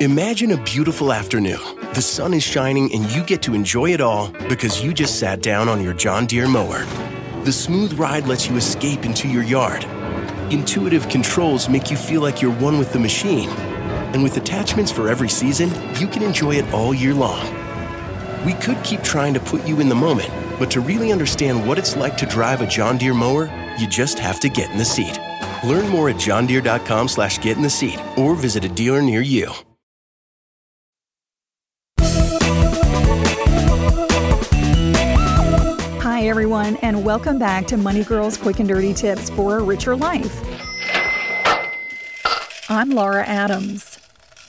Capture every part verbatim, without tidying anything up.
Imagine a beautiful afternoon. The sun is shining and you get to enjoy it all because you just sat down on your John Deere mower. The smooth ride lets you escape into your yard. Intuitive controls make you feel like you're one with the machine. And with attachments for every season, you can enjoy it all year long. We could keep trying to put you in the moment, but to really understand what it's like to drive a John Deere mower, you just have to get in the seat. Learn more at johndeere.com slash get in the seat or visit a dealer near you. Hi, everyone, and welcome back to Money Girl's Quick and Dirty Tips for a Richer Life. I'm Laura Adams.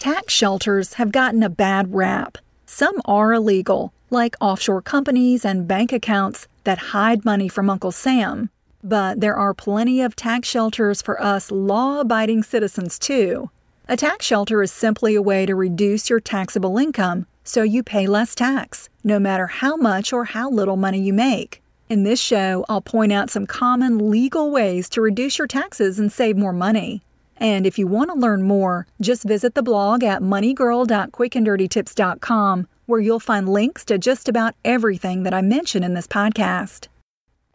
Tax shelters have gotten a bad rap. Some are illegal, like offshore companies and bank accounts that hide money from Uncle Sam. But there are plenty of tax shelters for us law-abiding citizens, too. A tax shelter is simply a way to reduce your taxable income so you pay less tax, no matter how much or how little money you make. In this show, I'll point out some common legal ways to reduce your taxes and save more money. And if you want to learn more, just visit the blog at money girl dot quick and dirty tips dot com, where you'll find links to just about everything that I mention in this podcast.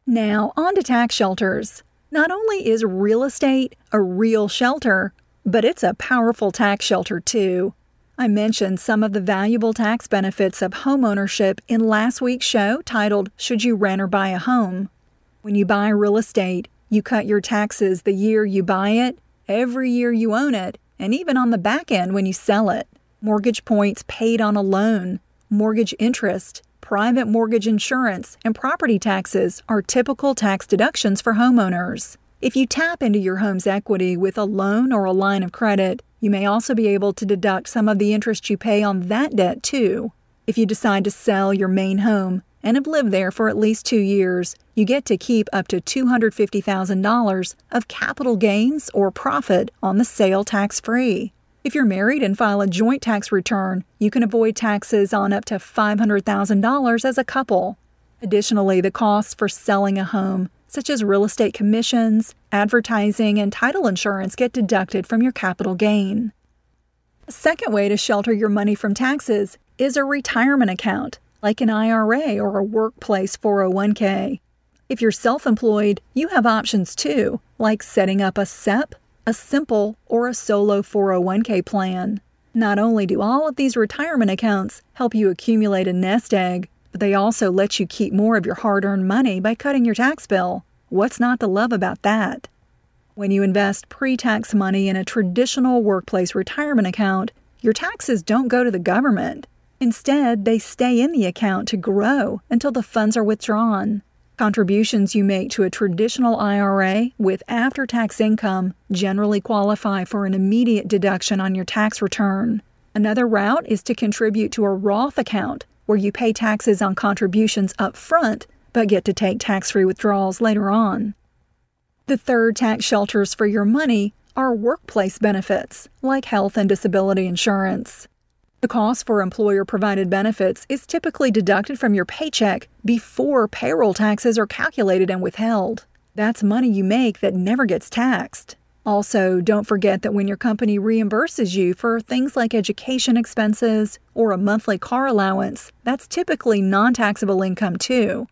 Now, on to tax shelters. Not only is real estate a real shelter, but it's a powerful tax shelter too. I mentioned some of the valuable tax benefits of homeownership in last week's show titled, Should You Rent or Buy a Home? When you buy real estate, you cut your taxes the year you buy it, every year you own it, and even on the back end when you sell it. Mortgage points paid on a loan, mortgage interest, private mortgage insurance, and property taxes are typical tax deductions for homeowners. If you tap into your home's equity with a loan or a line of credit, you may also be able to deduct some of the interest you pay on that debt, too. If you decide to sell your main home and have lived there for at least two years, you get to keep up to two hundred fifty thousand dollars of capital gains or profit on the sale tax-free. If you're married and file a joint tax return, you can avoid taxes on up to five hundred thousand dollars as a couple. Additionally, the costs for selling a home, such as real estate commissions, advertising, and title insurance, get deducted from your capital gain. A second way to shelter your money from taxes is a retirement account, like an I R A or a workplace four oh one k. If you're self-employed, you have options too, like setting up a S E P, a SIMPLE, or a solo four oh one k plan. Not only do all of these retirement accounts help you accumulate a nest egg, but they also let you keep more of your hard-earned money by cutting your tax bill. What's not to love about that? When you invest pre-tax money in a traditional workplace retirement account, your taxes don't go to the government. Instead, they stay in the account to grow until the funds are withdrawn. Contributions you make to a traditional I R A with after-tax income generally qualify for an immediate deduction on your tax return. Another route is to contribute to a Roth account, where you pay taxes on contributions up front but get to take tax-free withdrawals later on. The third tax shelters for your money are workplace benefits, like health and disability insurance. The cost for employer-provided benefits is typically deducted from your paycheck before payroll taxes are calculated and withheld. That's money you make that never gets taxed. Also, don't forget that when your company reimburses you for things like education expenses or a monthly car allowance, that's typically non-taxable income, too.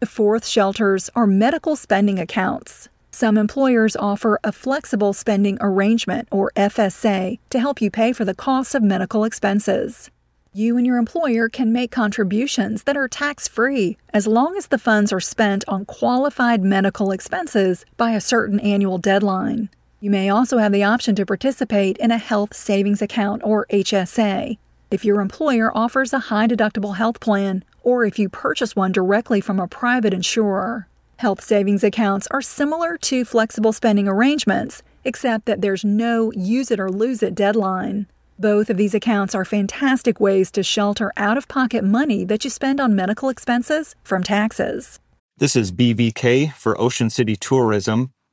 The fourth shelters are medical spending accounts. Some employers offer a flexible spending arrangement, or F S A, to help you pay for the cost of medical expenses. You and your employer can make contributions that are tax-free as long as the funds are spent on qualified medical expenses by a certain annual deadline. You may also have the option to participate in a health savings account, or H S A, if your employer offers a high-deductible health plan or if you purchase one directly from a private insurer. Health savings accounts are similar to flexible spending arrangements except that there's no use it or lose it deadline. Both of these accounts are fantastic ways to shelter out-of-pocket money that you spend on medical expenses from taxes. This is B V K for Ocean City Tourism,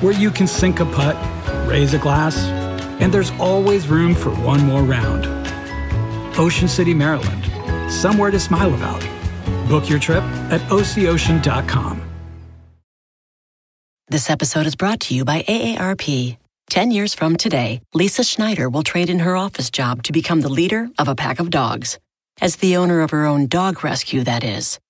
where you can sink a putt, raise a glass, and there's always room for one more round. Ocean City, Maryland, somewhere to smile about. Book your trip at O C Ocean dot com. This episode is brought to you by A A R P. Ten years from today, Lisa Schneider will trade in her office job to become the leader of a pack of dogs. As the owner of her own dog rescue, that is.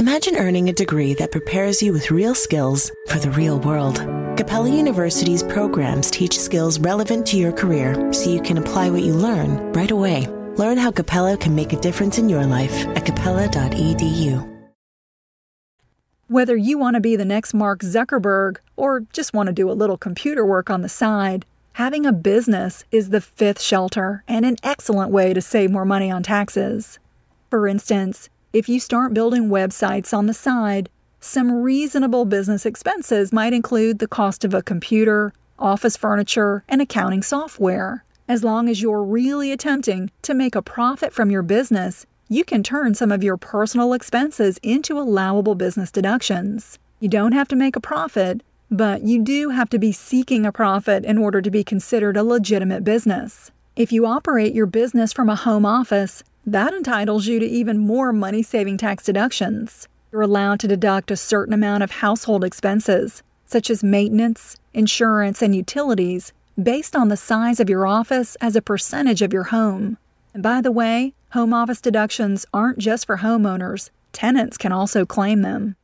Imagine earning a degree that prepares you with real skills for the real world. Capella University's programs teach skills relevant to your career so you can apply what you learn right away. Learn how Capella can make a difference in your life at capella dot e d u. Whether you want to be the next Mark Zuckerberg or just want to do a little computer work on the side, having a business is the fifth shelter and an excellent way to save more money on taxes. For instance, if you start building websites on the side, some reasonable business expenses might include the cost of a computer, office furniture, and accounting software. As long as you're really attempting to make a profit from your business, you can turn some of your personal expenses into allowable business deductions. You don't have to make a profit, but you do have to be seeking a profit in order to be considered a legitimate business. If you operate your business from a home office, that entitles you to even more money-saving tax deductions. You're allowed to deduct a certain amount of household expenses, such as maintenance, insurance, and utilities, based on the size of your office as a percentage of your home. And by the way, home office deductions aren't just for homeowners. Tenants can also claim them.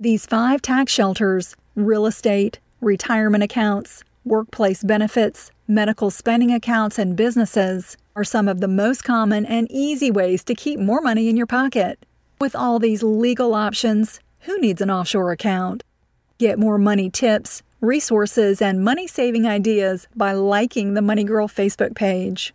These five tax shelters, real estate, retirement accounts, workplace benefits, medical spending accounts, and businesses, are some of the most common and easy ways to keep more money in your pocket. With all these legal options, who needs an offshore account? Get more money tips, resources, and money-saving ideas by liking the Money Girl Facebook page.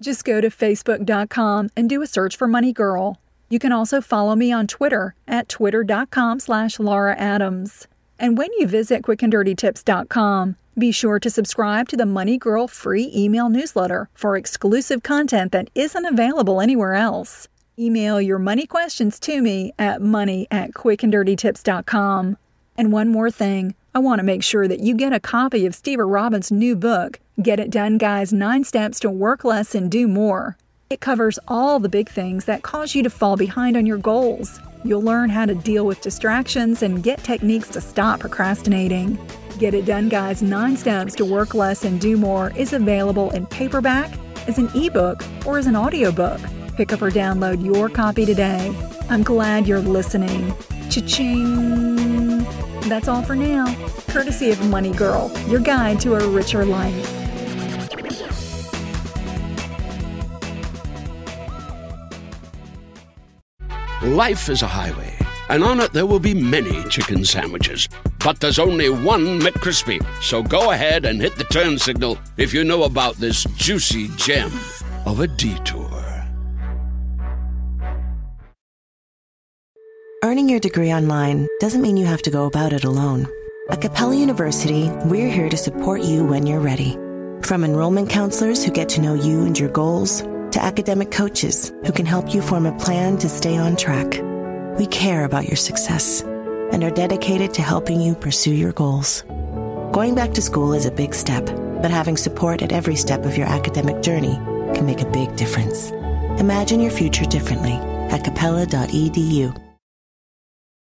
Just go to facebook dot com and do a search for Money Girl. You can also follow me on Twitter at twitter dot com slash Laura Adams. And when you visit quick and dirty tips dot com, be sure to subscribe to the Money Girl free email newsletter for exclusive content that isn't available anywhere else. Email your money questions to me at money at quick and dirty tips dot com. And one more thing, I want to make sure that you get a copy of Steve Robbins' new book, Get It Done Guys, Nine Steps to Work Less and Do More. It covers all the big things that cause you to fall behind on your goals. You'll learn how to deal with distractions and get techniques to stop procrastinating. Get It Done Guys, Nine Steps to Work Less and Do More is available in paperback, as an ebook, or as an audiobook. Pick up or download your copy today. I'm glad you're listening. Cha-ching! That's all for now. Courtesy of Money Girl, your guide to a richer life. Life is a highway, and on it there will be many chicken sandwiches. But there's only one McCrispy, so go ahead and hit the turn signal if you know about this juicy gem of a detour. Earning your degree online doesn't mean you have to go about it alone. At Capella University, we're here to support you when you're ready. From enrollment counselors who get to know you and your goals, to academic coaches who can help you form a plan to stay on track. We care about your success and are dedicated to helping you pursue your goals. Going back to school is a big step, but having support at every step of your academic journey can make a big difference. Imagine your future differently at capella dot e d u.